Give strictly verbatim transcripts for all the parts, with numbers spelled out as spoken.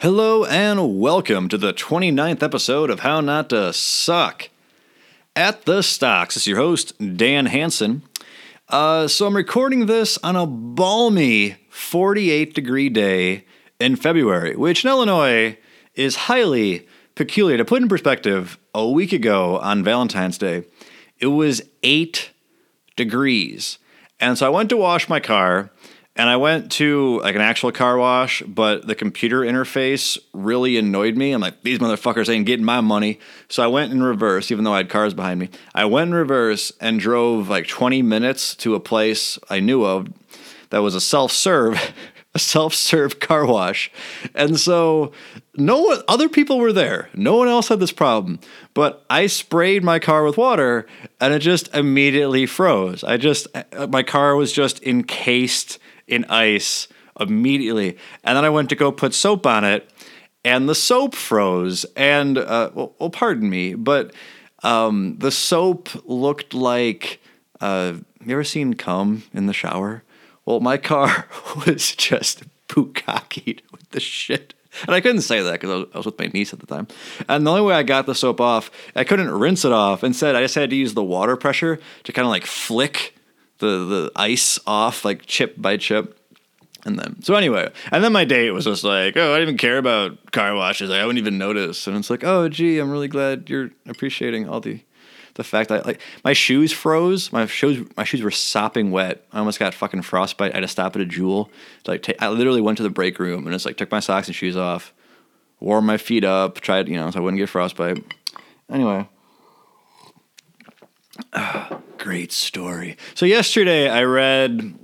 Hello and welcome to the twenty-ninth episode of How Not to Suck at the Stocks. It's your host, Dan Hansen. Uh, so I'm recording this on a balmy forty-eight degree day in February, which in Illinois is highly peculiar. To put in perspective, a week ago on Valentine's Day, it was eight degrees. And so I went to wash my car. And I went to like an actual car wash, but the computer interface really annoyed me. I'm like, these motherfuckers ain't getting my money. So I went in reverse, even though I had cars behind me. I went in reverse and drove like twenty minutes to a place I knew of that was a self-serve, a self-serve car wash. And so no one, other people were there. No one else had this problem. But I sprayed my car with water and it just immediately froze. I just, my car was just encased in ice immediately. And then I went to go put soap on it, and the soap froze. And, uh, well, well pardon me, but um, the soap looked like, uh, you ever seen cum in the shower? Well, my car was just bukkake with the shit. And I couldn't say that because I was with my niece at the time. And the only way I got the soap off, I couldn't rinse it off. Instead, I just had to use the water pressure to kind of like flick the the ice off, like chip by chip. And then, so anyway, and then my date was just like, oh, I didn't even care about car washes. Like, I wouldn't even notice. And it's like, oh, gee, I'm really glad you're appreciating all the, the fact that, like, my shoes froze. My shoes, my shoes were sopping wet. I almost got fucking frostbite. I had to stop at a Jewel. To, like, take, I literally went to the break room and just like took my socks and shoes off, warmed my feet up, tried, you know, so I wouldn't get frostbite. Anyway. Ah, great story. So yesterday I read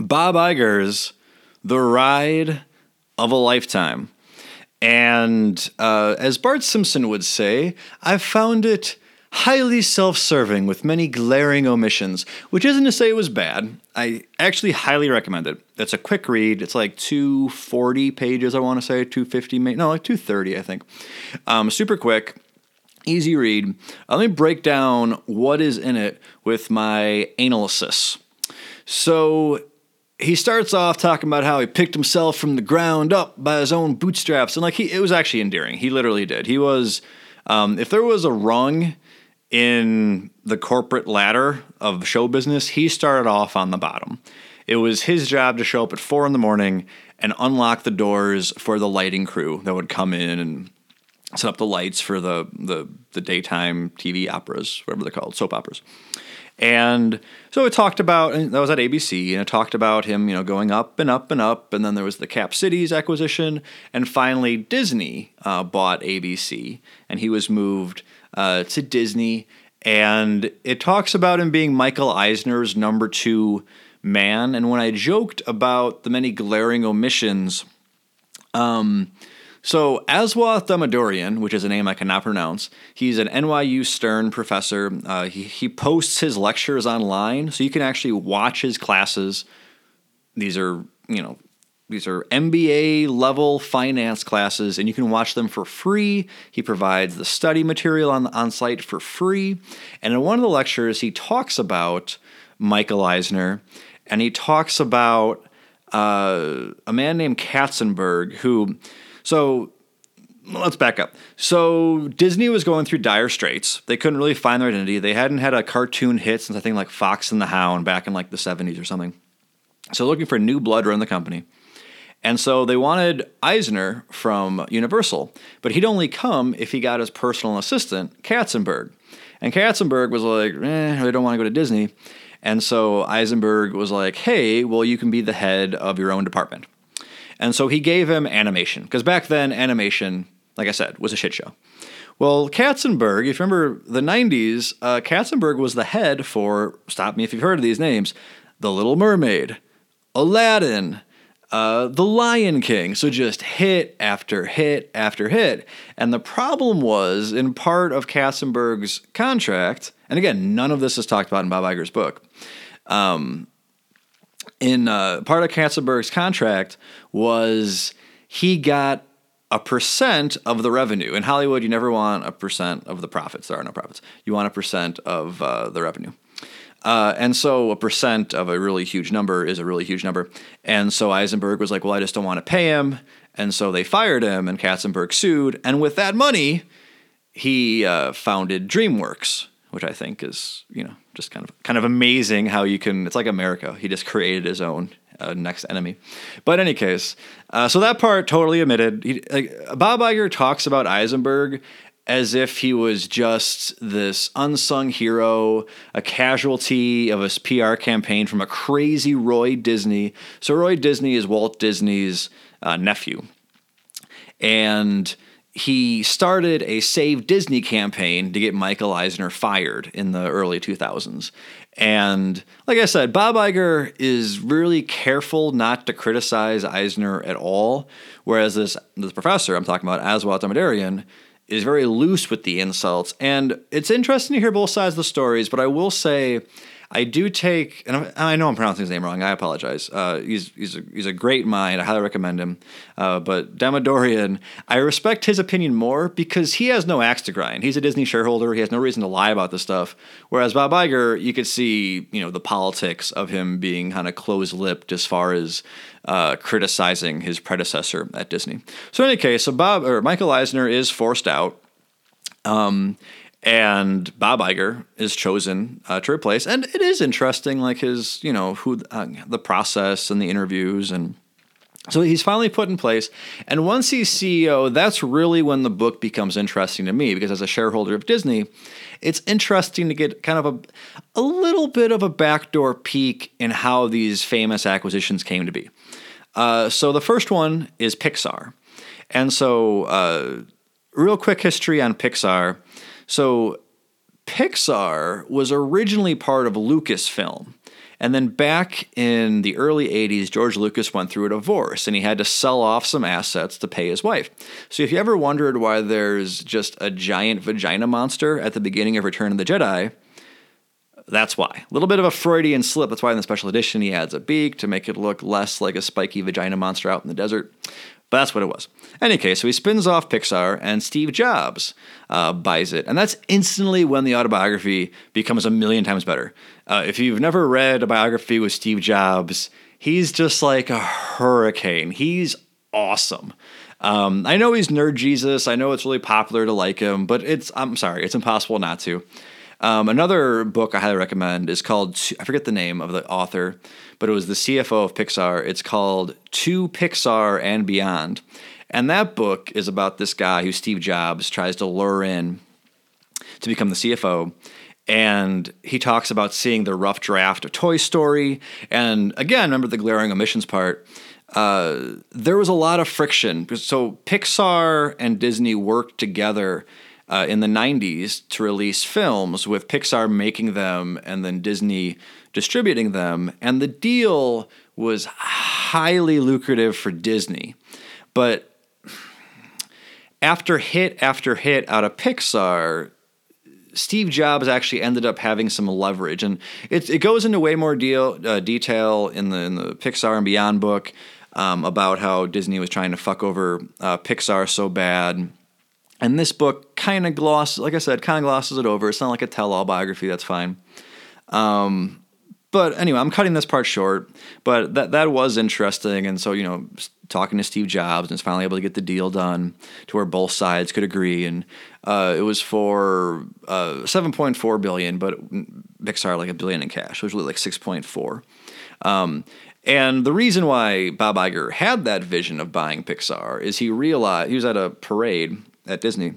Bob Iger's The Ride of a Lifetime. And uh, as Bart Simpson would say, I found it highly self-serving with many glaring omissions, which isn't to say it was bad. I actually highly recommend it. It's a quick read. It's like two forty pages, I want to say, two fifty, no, like two thirty, I think. Um, super quick. Easy read. Let me break down what is in it with my analysis. So he starts off talking about how he picked himself from the ground up by his own bootstraps. And like he, it was actually endearing. He literally did. He was, um, if there was a rung in the corporate ladder of show business, he started off on the bottom. It was his job to show up at four in the morning and unlock the doors for the lighting crew that would come in and set up the lights for the, the the daytime T V operas, whatever they're called, soap operas. And so it talked about, and that was at A B C, and it talked about him, you know, going up and up and up, and then there was the Cap Cities acquisition, and finally Disney uh, bought A B C, and he was moved uh, to Disney, and it talks about him being Michael Eisner's number two man, and when I joked about the many glaring omissions, um... So Aswath Damodaran, which is a name I cannot pronounce, he's an N Y U Stern professor. Uh, he, he posts his lectures online, so you can actually watch his classes. These are, you know, these are M B A-level finance classes, and you can watch them for free. He provides the study material on, on site for free. And in one of the lectures, he talks about Michael Eisner, and he talks about uh, a man named Katzenberg who... So let's back up. So Disney was going through dire straits. They couldn't really find their identity. They hadn't had a cartoon hit since I think like Fox and the Hound back in like the seventies or something. So looking for new blood to run the company. And so they wanted Eisner from Universal, but he'd only come if he got his personal assistant, Katzenberg. And Katzenberg was like, eh, I don't want to go to Disney. And so Eisenberg was like, hey, well, you can be the head of your own department. And so he gave him animation, because back then animation, like I said, was a shit show. Well, Katzenberg, if you remember the nineties, uh, Katzenberg was the head for, stop me if you've heard of these names, The Little Mermaid, Aladdin, uh, The Lion King. So just hit after hit after hit. And the problem was, in part of Katzenberg's contract, and again, none of this is talked about in Bob Iger's book, um... In uh, part of Katzenberg's contract was he got a percent of the revenue. In Hollywood, you never want a percent of the profits. There are no profits. You want a percent of uh, the revenue. Uh, and so a percent of a really huge number is a really huge number. And so Eisenberg was like, well, I just don't want to pay him. And so they fired him, and Katzenberg sued. And with that money, he uh, founded DreamWorks, which I think is, you know, just kind of kind of amazing how you can, it's like America. He just created his own uh, next enemy. But in any case, uh, so that part totally omitted. He, like, Bob Iger talks about Eisenberg as if he was just this unsung hero, a casualty of his P R campaign from a crazy Roy Disney. So Roy Disney is Walt Disney's uh, nephew. And he started a Save Disney campaign to get Michael Eisner fired in the early two thousands. And like I said, Bob Iger is really careful not to criticize Eisner at all, whereas this, this professor I'm talking about, Aswath Damodaran, is very loose with the insults. And it's interesting to hear both sides of the stories, but I will say I do take, and I know I'm pronouncing his name wrong, I apologize. Uh, he's he's a, he's a great mind. I highly recommend him. Uh, but Damodaran, I respect his opinion more because he has no axe to grind. He's a Disney shareholder. He has no reason to lie about this stuff. Whereas Bob Iger, you could see, you know, the politics of him being kind of close-lipped as far as uh, criticizing his predecessor at Disney. So in any case, so Bob or Michael Eisner is forced out. Um. And Bob Iger is chosen uh, to replace. And it is interesting, like his, you know, who uh, the process and the interviews. And so he's finally put in place. And once he's C E O, that's really when the book becomes interesting to me, because as a shareholder of Disney, it's interesting to get kind of a, a little bit of a backdoor peek in how these famous acquisitions came to be. Uh, so the first one is Pixar. And so uh, real quick history on Pixar. So Pixar was originally part of Lucasfilm. And then back in the early eighties, George Lucas went through a divorce, and he had to sell off some assets to pay his wife. So if you ever wondered why there's just a giant vagina monster at the beginning of Return of the Jedi, that's why. A little bit of a Freudian slip. That's why in the special edition he adds a beak to make it look less like a spiky vagina monster out in the desert. But that's what it was. Any case, so he spins off Pixar, and Steve Jobs uh, buys it. And that's instantly when the autobiography becomes a million times better. Uh, if you've never read a biography with Steve Jobs, he's just like a hurricane. He's awesome. Um, I know he's nerd Jesus. I know it's really popular to like him, but it's, I'm sorry, it's impossible not to. Um, another book I highly recommend is called, I forget the name of the author, but it was the C F O of Pixar. It's called To Pixar and Beyond. And that book is about this guy who Steve Jobs tries to lure in to become the C F O. And he talks about seeing the rough draft of Toy Story. And again, remember the glaring omissions part. Uh, there was a lot of friction. So Pixar and Disney worked together Uh, in the nineties to release films, with Pixar making them and then Disney distributing them. And the deal was highly lucrative for Disney. But after hit after hit out of Pixar, Steve Jobs actually ended up having some leverage. And it, it goes into way more deal, uh, detail in the, in the Pixar and Beyond book um, about how Disney was trying to fuck over uh, Pixar so bad. And this book kind of glosses, like I said, kind of glosses it over. It's not like a tell-all biography. That's fine. Um, but anyway, I'm cutting this part short. But that that was interesting. And so, you know, talking to Steve Jobs, and is finally able to get the deal done to where both sides could agree. And uh, it was for uh, seven point four billion dollars, but Pixar like a billion in cash. It was really like six point four. Um, and the reason why Bob Iger had that vision of buying Pixar is he realized he was at a parade at Disney,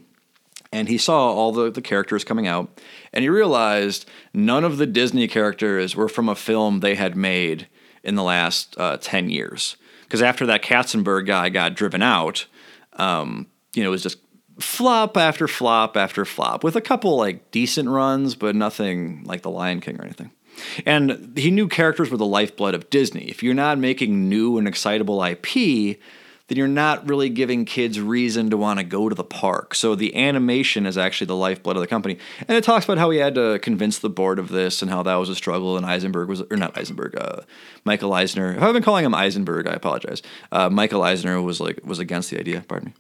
and he saw all the, the characters coming out, and he realized none of the Disney characters were from a film they had made in the last uh, ten years. Because after that Katzenberg guy got driven out, um, you know, it was just flop after flop after flop, with a couple like decent runs, but nothing like The Lion King or anything. And he knew characters were the lifeblood of Disney. If you're not making new and excitable I P, then you're not really giving kids reason to want to go to the park. So the animation is actually the lifeblood of the company. And it talks about how he had to convince the board of this and how that was a struggle. And Eisenberg was, or not Eisenberg, uh, Michael Eisner. If I've been calling him Eisenberg, I apologize. Uh, Michael Eisner was like, was against the idea. Pardon me.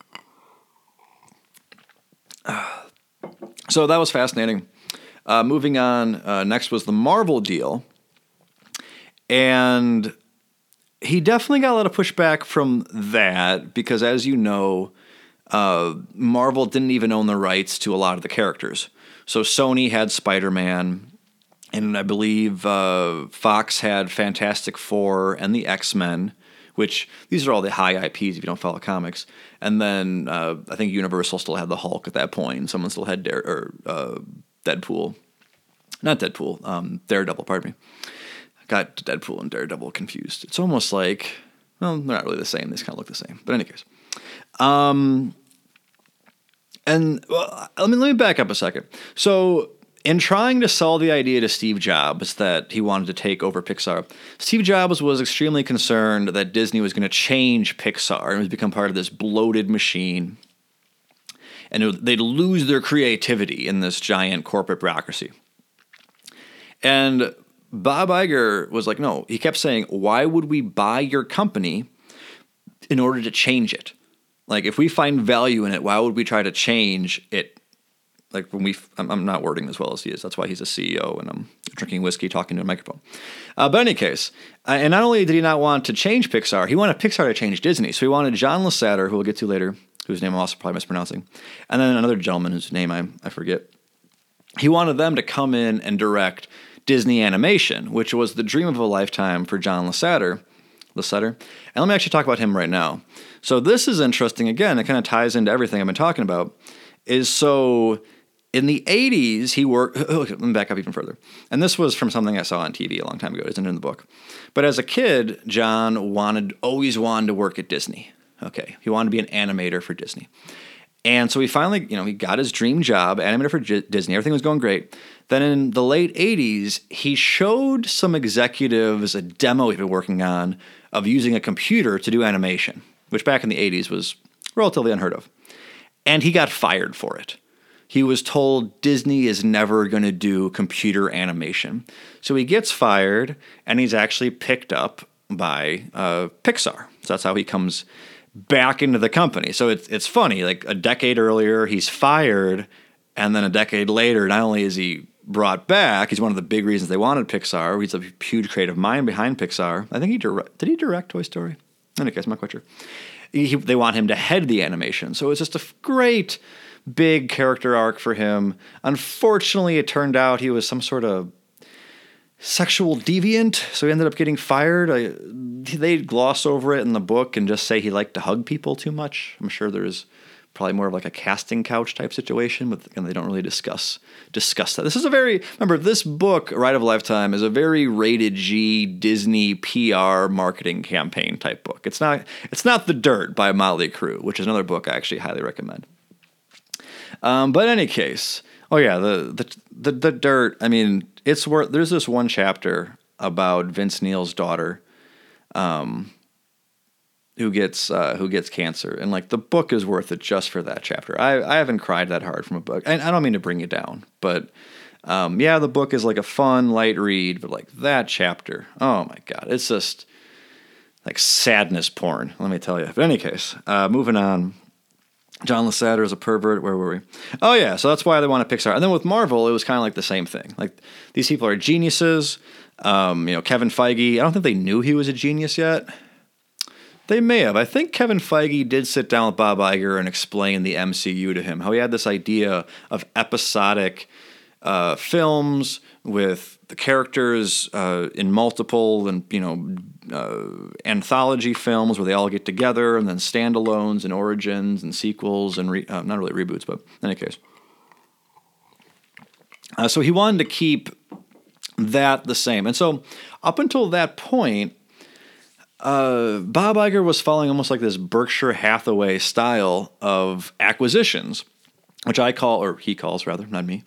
Uh, so that was fascinating. Uh, moving on. Uh, next was the Marvel deal. And he definitely got a lot of pushback from that because, as you know, uh, Marvel didn't even own the rights to a lot of the characters. So Sony had Spider-Man, and I believe uh, Fox had Fantastic Four and the X-Men, which these are all the high I Ps if you don't follow comics. And then uh, I think Universal still had the Hulk at that point, and someone still had Dare, or, uh, Deadpool. Not Deadpool, um, Daredevil, pardon me. Got Deadpool and Daredevil confused. It's almost like, well, they're not really the same. They just kind of look the same. But in any case. Um, and well, let me let me back up a second. So in trying to sell the idea to Steve Jobs that he wanted to take over Pixar, Steve Jobs was extremely concerned that Disney was going to change Pixar and was become part of this bloated machine. And it, they'd lose their creativity in this giant corporate bureaucracy. And Bob Iger was like, no, he kept saying, why would we buy your company in order to change it? Like, if we find value in it, why would we try to change it? Like, when we, I'm, I'm not wording as well as he is. That's why he's a C E O and I'm drinking whiskey, talking to a microphone. Uh, but in any case, uh, and not only did he not want to change Pixar, he wanted Pixar to change Disney. So he wanted John Lasseter, who we'll get to later, whose name I'm also probably mispronouncing, and then another gentleman whose name I, I forget. He wanted them to come in and direct Disney Animation, which was the dream of a lifetime for John Lasseter. Lasseter. And let me actually talk about him right now. So this is interesting. Again, it kind of ties into everything I've been talking about. Is so in the eighties, he worked... Oh, let me back up even further. And this was from something I saw on T V a long time ago. It isn't in the book. But as a kid, John wanted, always wanted to work at Disney. Okay. He wanted to be an animator for Disney. And so he finally, you know, he got his dream job, animator for Disney. Everything was going great. Then in the late eighties, he showed some executives a demo he'd been working on of using a computer to do animation, which back in the eighties was relatively unheard of. And he got fired for it. He was told Disney is never going to do computer animation. So he gets fired, and he's actually picked up by uh, Pixar. So that's how he comes back into the company. So it's it's funny, like a decade earlier, he's fired, and then a decade later, not only is he brought back, he's one of the big reasons they wanted Pixar. He's a huge creative mind behind Pixar. I think he direct, did he direct Toy Story? In any case, I'm not quite sure. He, they want him to head the animation. So it's just a great big character arc for him. Unfortunately, it turned out he was some sort of sexual deviant, so he ended up getting fired. I, they gloss over it in the book and just say he liked to hug people too much. I'm sure there's probably more of like a casting couch type situation, but and they don't really discuss discuss that. This is a very, remember, this book, Ride of a Lifetime, is a very rated G Disney P R marketing campaign type book. It's not it's not The Dirt by Motley Crue, which is another book I actually highly recommend. Um, but in any case, oh yeah, the the the, the Dirt, I mean, it's worth, there's this one chapter about Vince Neil's daughter, um, who gets, uh, who gets cancer. And like the book is worth it just for that chapter. I, I haven't cried that hard from a book, and I don't mean to bring you down, but, um, yeah, the book is like a fun light read, but like that chapter, oh my God, it's just like sadness porn. Let me tell you. But in any case, uh, moving on. John Lasseter is a pervert. Where were we? Oh, yeah. So that's why they wanted Pixar. And then with Marvel, it was kind of like the same thing. Like, these people are geniuses. Um, you know, Kevin Feige, I don't think they knew he was a genius yet. They may have. I think Kevin Feige did sit down with Bob Iger and explain the M C U to him, how he had this idea of episodic uh, films with the characters uh, in multiple and, you know, uh, anthology films where they all get together, and then standalones and origins and sequels and re- uh, not really reboots, but in any case. Uh, so he wanted to keep that the same. And so up until that point, uh, Bob Iger was following almost like this Berkshire Hathaway style of acquisitions, which I call, or he calls rather, not me.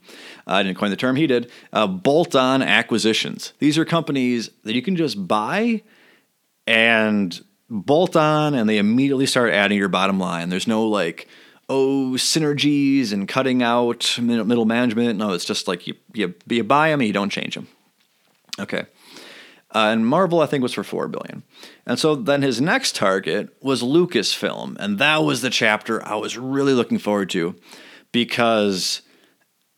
Uh, I didn't coin the term, he did, uh, bolt-on acquisitions. These are companies that you can just buy and bolt on, and they immediately start adding to your bottom line. There's no like, oh, synergies and cutting out middle management. No, it's just like you you, you buy them and you don't change them. Okay. Uh, and Marvel, I think, was for four billion dollars. And so then his next target was Lucasfilm, and that was the chapter I was really looking forward to. Because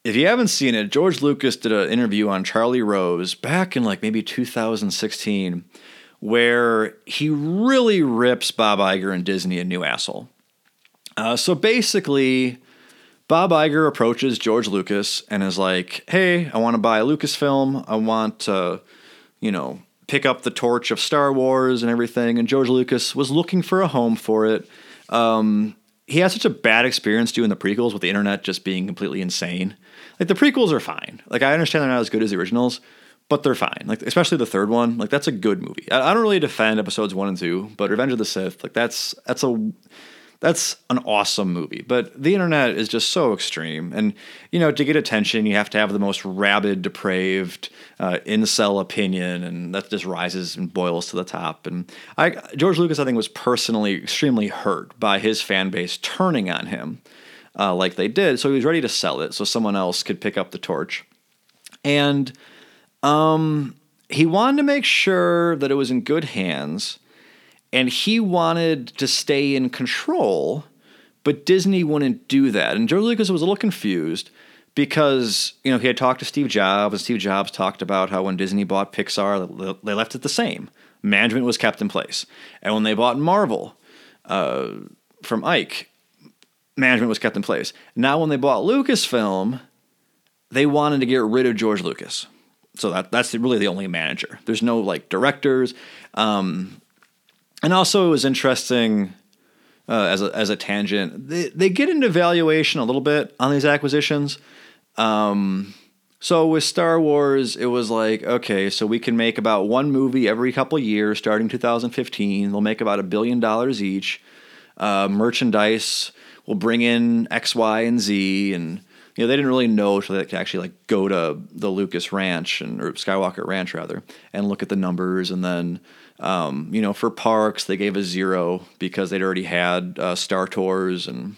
if you haven't seen it, George Lucas did an interview on Charlie Rose back in like maybe two thousand sixteen where he really rips Bob Iger and Disney a new asshole. Uh, so basically, Bob Iger approaches George Lucas and is like, hey, I want to buy Lucasfilm. I want to, you know, pick up the torch of Star Wars and everything. And George Lucas was looking for a home for it. Um, he had such a bad experience doing the prequels with the internet just being completely insane. Like, the prequels are fine. Like, I understand they're not as good as the originals, but they're fine. Like, especially the third one. Like, that's a good movie. I, I don't really defend episodes one and two, but Revenge of the Sith, like, that's that's a... That's an awesome movie, but the internet is just so extreme. And, you know, to get attention, you have to have the most rabid, depraved, uh, incel opinion, and that just rises and boils to the top. And I, George Lucas, I think, was personally extremely hurt by his fan base turning on him uh, like they did. So he was ready to sell it so someone else could pick up the torch. And um, he wanted to make sure that it was in good hands. And he wanted to stay in control, but Disney wouldn't do that. And George Lucas was a little confused because, you know, he had talked to Steve Jobs, and Steve Jobs talked about how when Disney bought Pixar, they left it the same. Management was kept in place. And when they bought Marvel uh, from Ike, management was kept in place. Now when they bought Lucasfilm, they wanted to get rid of George Lucas. So that that's really the only manager. There's no, like, directors. Um... And also, it was interesting uh, as a, as a tangent. They they get into valuation a little bit on these acquisitions. Um, so with Star Wars, it was like, okay, so we can make about one movie every couple years, starting two thousand fifteen. They'll make about a billion dollars each. Uh, merchandise will bring in X, Y, and Z, and you know they didn't really know so they could actually like go to the Lucas Ranch and or Skywalker Ranch rather and look at the numbers and then. Um, you know, for parks, they gave a zero because they'd already had uh, Star Tours and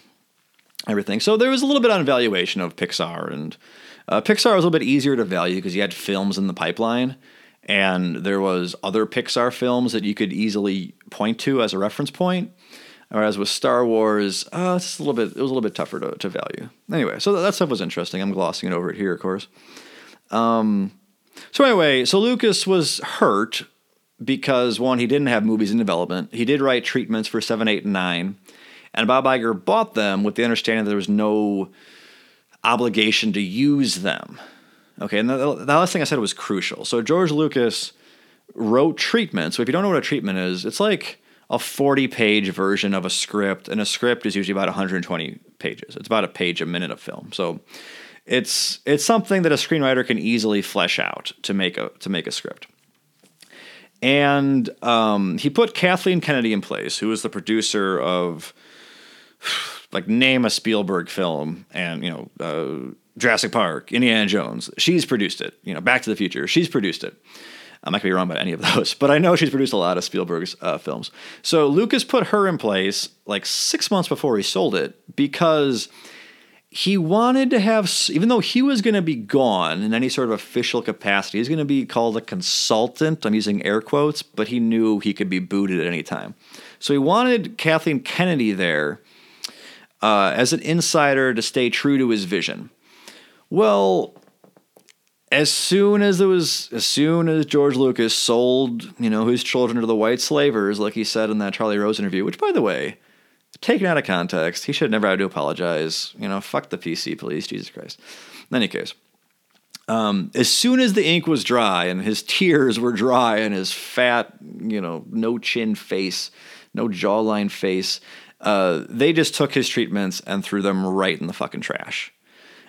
everything. So there was a little bit on valuation of Pixar. And uh, Pixar was a little bit easier to value because you had films in the pipeline. And there was other Pixar films that you could easily point to as a reference point. Whereas with Star Wars, uh, it's a little bit, it was a little bit tougher to, to value. Anyway, so that stuff was interesting. I'm glossing it over it here, of course. Um, so anyway, so Lucas was hurt. Because, one, he didn't have movies in development. He did write treatments for seven, eight, and nine. And Bob Iger bought them with the understanding that there was no obligation to use them. Okay, and the, the last thing I said was crucial. So George Lucas wrote treatments. So if you don't know what a treatment is, it's like a forty-page version of a script. And a script is usually about one hundred twenty pages. It's about a page a minute of film. So it's it's something that a screenwriter can easily flesh out to make a to make a script. And um, he put Kathleen Kennedy in place, who was the producer of, like, name a Spielberg film and, you know, uh, Jurassic Park, Indiana Jones. She's produced it. You know, Back to the Future. She's produced it. I'm not going to be wrong about any of those, but I know she's produced a lot of Spielberg's uh, films. So Lucas put her in place, like, six months before he sold it because he wanted to have, even though he was going to be gone in any sort of official capacity, he's going to be called a consultant. I'm using air quotes, but he knew he could be booted at any time. So he wanted Kathleen Kennedy there uh, as an insider to stay true to his vision. Well, as soon as it was, as soon as George Lucas sold, you know, his children to the white slavers, like he said in that Charlie Rose interview, which, by the way, taken out of context, he should never have to apologize. You know, fuck the P C police, Jesus Christ. In any case, um, as soon as the ink was dry and his tears were dry and his fat, you know, no chin face, no jawline face, uh, they just took his treatments and threw them right in the fucking trash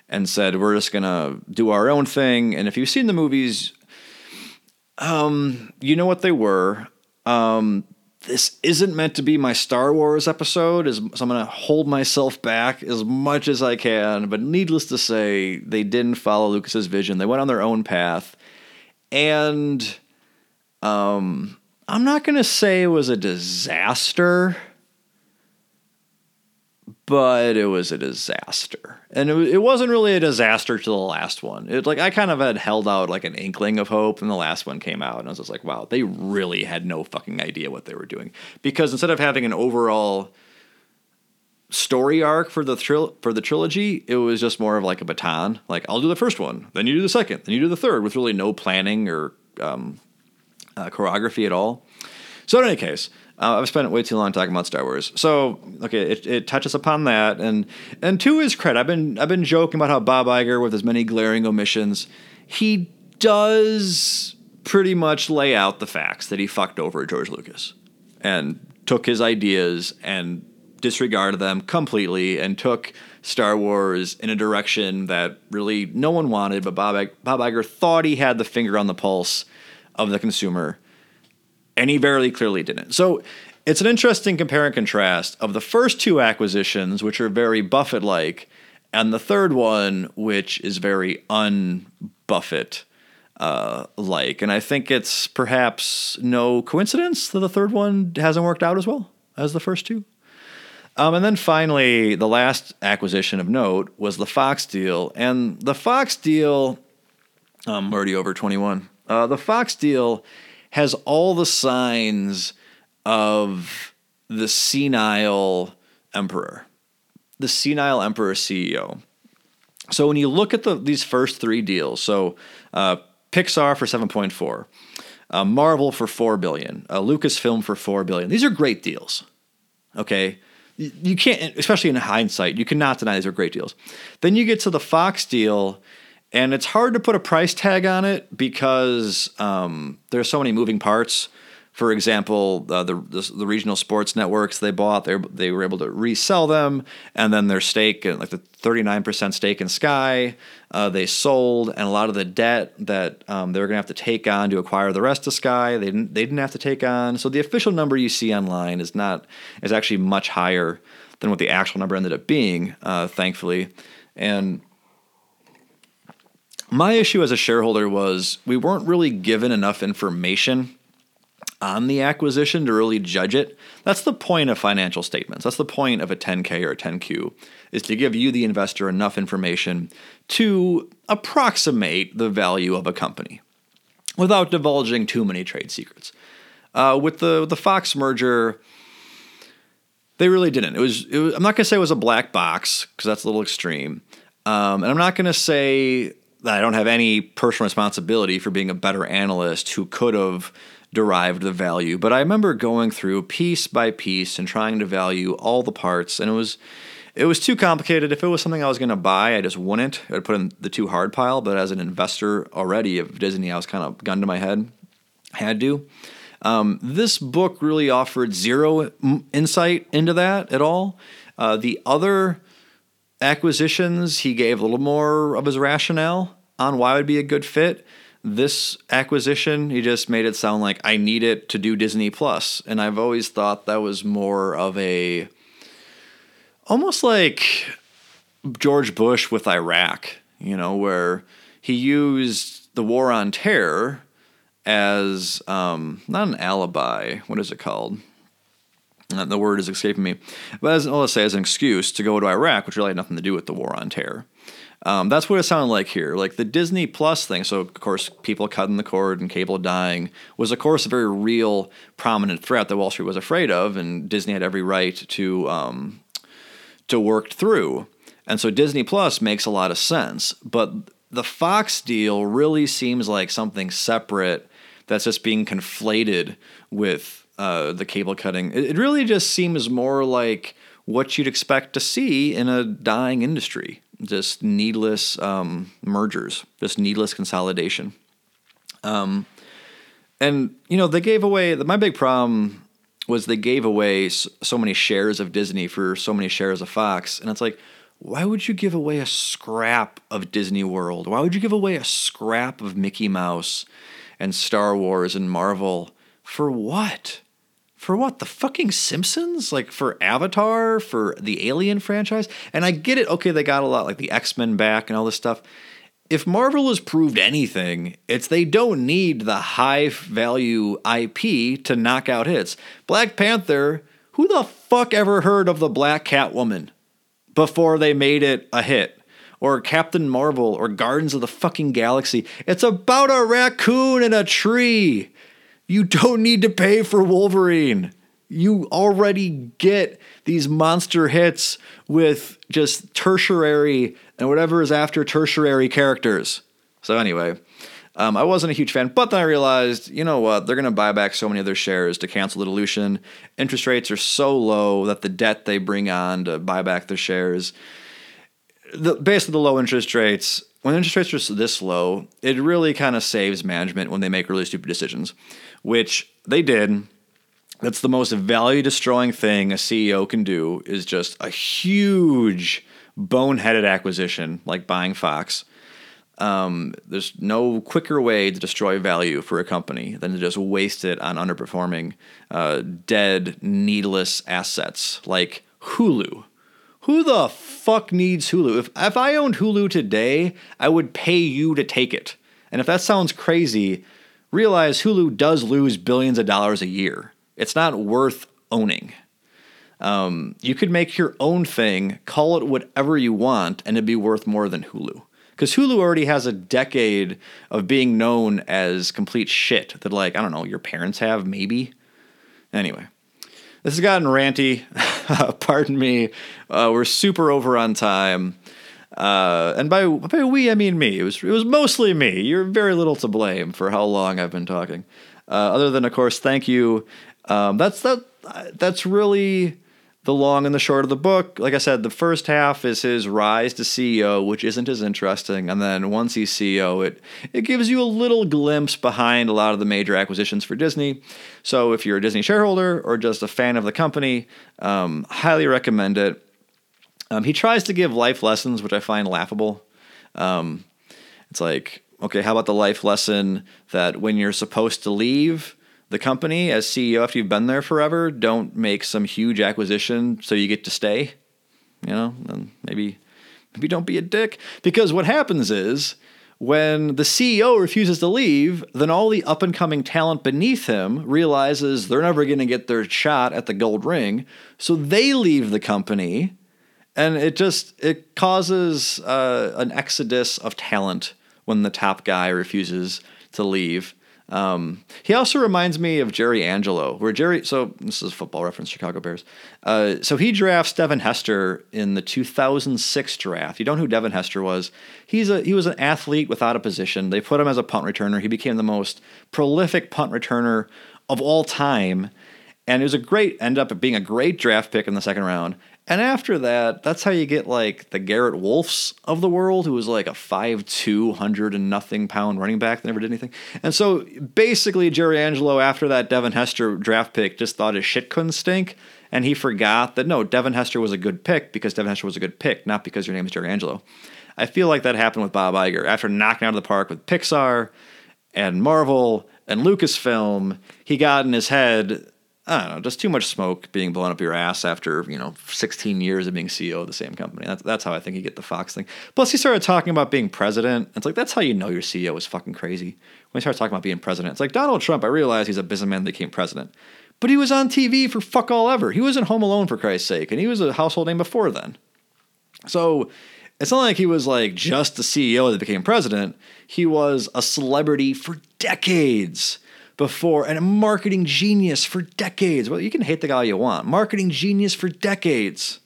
and said, we're just going to do our own thing. And if you've seen the movies, um, you know what they were. Um, This isn't meant to be my Star Wars episode, is so I'm going to hold myself back as much as I can. But needless to say, they didn't follow Lucas's vision. They went on their own path. And um, I'm not going to say it was a disaster, but it was a disaster. And it, it wasn't really a disaster to the last one. It, like, I kind of had held out like an inkling of hope, and the last one came out, and I was just like, wow, they really had no fucking idea what they were doing. Because instead of having an overall story arc for the tril- for the trilogy, it was just more of like a baton. Like, I'll do the first one, then you do the second, then you do the third, with really no planning or um, uh, choreography at all. So in any case, uh, I've spent way too long talking about Star Wars. So okay, it, it touches upon that, and and to his credit, I've been I've been joking about how Bob Iger, with his many glaring omissions, he does pretty much lay out the facts that he fucked over George Lucas and took his ideas and disregarded them completely and took Star Wars in a direction that really no one wanted, but Bob Iger, Bob Iger thought he had the finger on the pulse of the consumer. And he very clearly didn't. So it's an interesting compare and contrast of the first two acquisitions, which are very Buffett-like, and the third one, which is very un-Buffett-like. Uh, and I think it's perhaps no coincidence that the third one hasn't worked out as well as the first two. Um, and then finally, the last acquisition of note was the Fox deal. And the Fox deal, I'm already over twenty-one, uh, the Fox deal has all the signs of the senile emperor, the senile emperor C E O. So when you look at the, these first three deals, so uh, Pixar for seven point four, uh, Marvel for four billion dollars, uh, Lucasfilm for four billion dollars. These are great deals, okay? You, you can't, especially in hindsight, you cannot deny these are great deals. Then you get to the Fox deal, and it's hard to put a price tag on it because um, there are so many moving parts. For example, uh, the, the the regional sports networks they bought, they they were able to resell them, and then their stake, like the thirty-nine percent stake in Sky, uh, they sold, and a lot of the debt that um, they were going to have to take on to acquire the rest of Sky, they didn't they didn't have to take on. So the official number you see online is not is actually much higher than what the actual number ended up being, uh, thankfully, and. My issue as a shareholder was we weren't really given enough information on the acquisition to really judge it. That's the point of financial statements. That's the point of a ten K or a ten Q, is to give you, the investor, enough information to approximate the value of a company without divulging too many trade secrets. Uh, with the, the Fox merger, they really didn't. It was, it was I'm not going to say it was a black box because that's a little extreme. Um, and I'm not going to say that I don't have any personal responsibility for being a better analyst who could have derived the value. But I remember going through piece by piece and trying to value all the parts. And it was it was too complicated. If it was something I was going to buy, I just wouldn't. I'd put in the too hard pile. But as an investor already of Disney, I was kind of gun to my head. Had to. Um, this book really offered zero insight into that at all. Uh, the other acquisitions, he gave a little more of his rationale on why it would be a good fit. This acquisition, he just made it sound like I need it to do Disney Plus. And I've always thought that was more of a, almost like George Bush with Iraq, you know, where he used the war on terror as um, not an alibi. What is it called? The word is escaping me, but as, well, let's say as an excuse to go to Iraq, which really had nothing to do with the war on terror. Um, that's what it sounded like here. Like the Disney Plus thing, so of course people cutting the cord and cable dying was, of course, a very real prominent threat that Wall Street was afraid of, and Disney had every right to um, to work through. And so Disney Plus makes a lot of sense, but the Fox deal really seems like something separate that's just being conflated with Uh, the cable cutting. It, it really just seems more like what you'd expect to see in a dying industry. Just needless um, mergers, just needless consolidation. Um, and, you know, they gave away, my big problem was they gave away so many shares of Disney for so many shares of Fox. And it's like, why would you give away a scrap of Disney World? Why would you give away a scrap of Mickey Mouse and Star Wars and Marvel? For what? For what? The fucking Simpsons? Like for Avatar? For the Alien franchise? And I get it. Okay, they got a lot, like the X-Men back and all this stuff. If Marvel has proved anything, it's they don't need the high-value I P to knock out hits. Black Panther, who the fuck ever heard of the Black Catwoman before they made it a hit? Or Captain Marvel, or Guardians of the fucking Galaxy. It's about a raccoon in a tree. You don't need to pay for Wolverine. You already get these monster hits with just tertiary and whatever is after tertiary characters. So anyway, Um, I wasn't a huge fan, but then I realized, you know what, they're going to buy back so many of their shares to cancel the dilution. Interest rates are so low that the debt they bring on to buy back their shares, the, basically the low interest rates, when interest rates are this low, it really kind of saves management when they make really stupid decisions, which they did. That's the most value-destroying thing a C E O can do, is just a huge boneheaded acquisition like buying Fox. Um, there's no quicker way to destroy value for a company than to just waste it on underperforming, uh, dead, needless assets like Hulu. Who the fuck needs Hulu? If, if I owned Hulu today, I would pay you to take it. And if that sounds crazy, realize Hulu does lose billions of dollars a year. It's not worth owning. Um, you could make your own thing, call it whatever you want, and it'd be worth more than Hulu. Because Hulu already has a decade of being known as complete shit that, like, I don't know, your parents have, maybe? Anyway, this has gotten ranty. Pardon me. Uh, we're super over on time. Uh, and by, by we, I mean me. It was, it was mostly me. You're very little to blame for how long I've been talking. Uh, other than, of course, thank you. Um, that's that. That's really the long and the short of the book. Like I said, the first half is his rise to C E O, which isn't as interesting. And then once he's C E O, it, it gives you a little glimpse behind a lot of the major acquisitions for Disney. So if you're a Disney shareholder or just a fan of the company, um, highly recommend it. Um, he tries to give life lessons, which I find laughable. Um, it's like, okay, how about the life lesson that when you're supposed to leave the company as C E O after you've been there forever, don't make some huge acquisition so you get to stay, you know, and maybe, maybe don't be a dick. Because what happens is when the C E O refuses to leave, then all the up and coming talent beneath him realizes they're never going to get their shot at the gold ring. So they leave the company, and it just, it causes uh, an exodus of talent when the top guy refuses to leave. Um, he also reminds me of Jerry Angelo, where Jerry, so this is a football reference, Chicago Bears. Uh, so he drafts Devin Hester in the two thousand six draft. You don't know who Devin Hester was. He's a, he was an athlete without a position. They put him as a punt returner. He became the most prolific punt returner of all time. And it was a great, ended up being a great draft pick in the second round. And after that, that's how you get like the Garrett Wolfs of the world, who was like a five two, one hundred and nothing pound running back that never did anything. And so basically Jerry Angelo, after that Devin Hester draft pick, just thought his shit couldn't stink. And he forgot that, no, Devin Hester was a good pick because Devin Hester was a good pick, not because your name is Jerry Angelo. I feel like that happened with Bob Iger. After knocking out of the park with Pixar and Marvel and Lucasfilm, he got in his head, I don't know, just too much smoke being blown up your ass after, you know, sixteen years of being C E O of the same company. That's, that's how I think you get the Fox thing. Plus, he started talking about being president. It's like, that's how you know your C E O is fucking crazy. When he started talking about being president, it's like Donald Trump, I realize he's a businessman that became president. But he was on T V for fuck all ever. He was in Home Alone, for Christ's sake, and he was a household name before then. So it's not like he was like just the C E O that became president. He was a celebrity for decades before, and a marketing genius for decades. Well, you can hate the guy all you want. Marketing genius for decades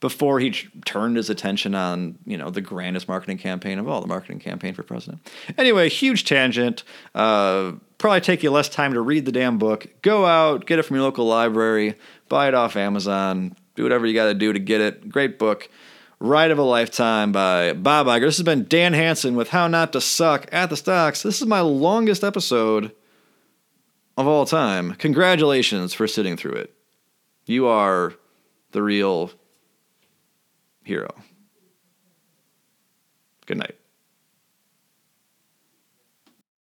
before he t- turned his attention on, you know, the grandest marketing campaign of all, the marketing campaign for president. Anyway, huge tangent. Uh, probably take you less time to read the damn book. Go out, get it from your local library, buy it off Amazon, do whatever you got to do to get it. Great book. Ride of a Lifetime by Bob Iger. This has been Dan Hansen with How Not to Suck at the Stocks. This is my longest episode of all time. Congratulations for sitting through it. You are the real hero. Good night.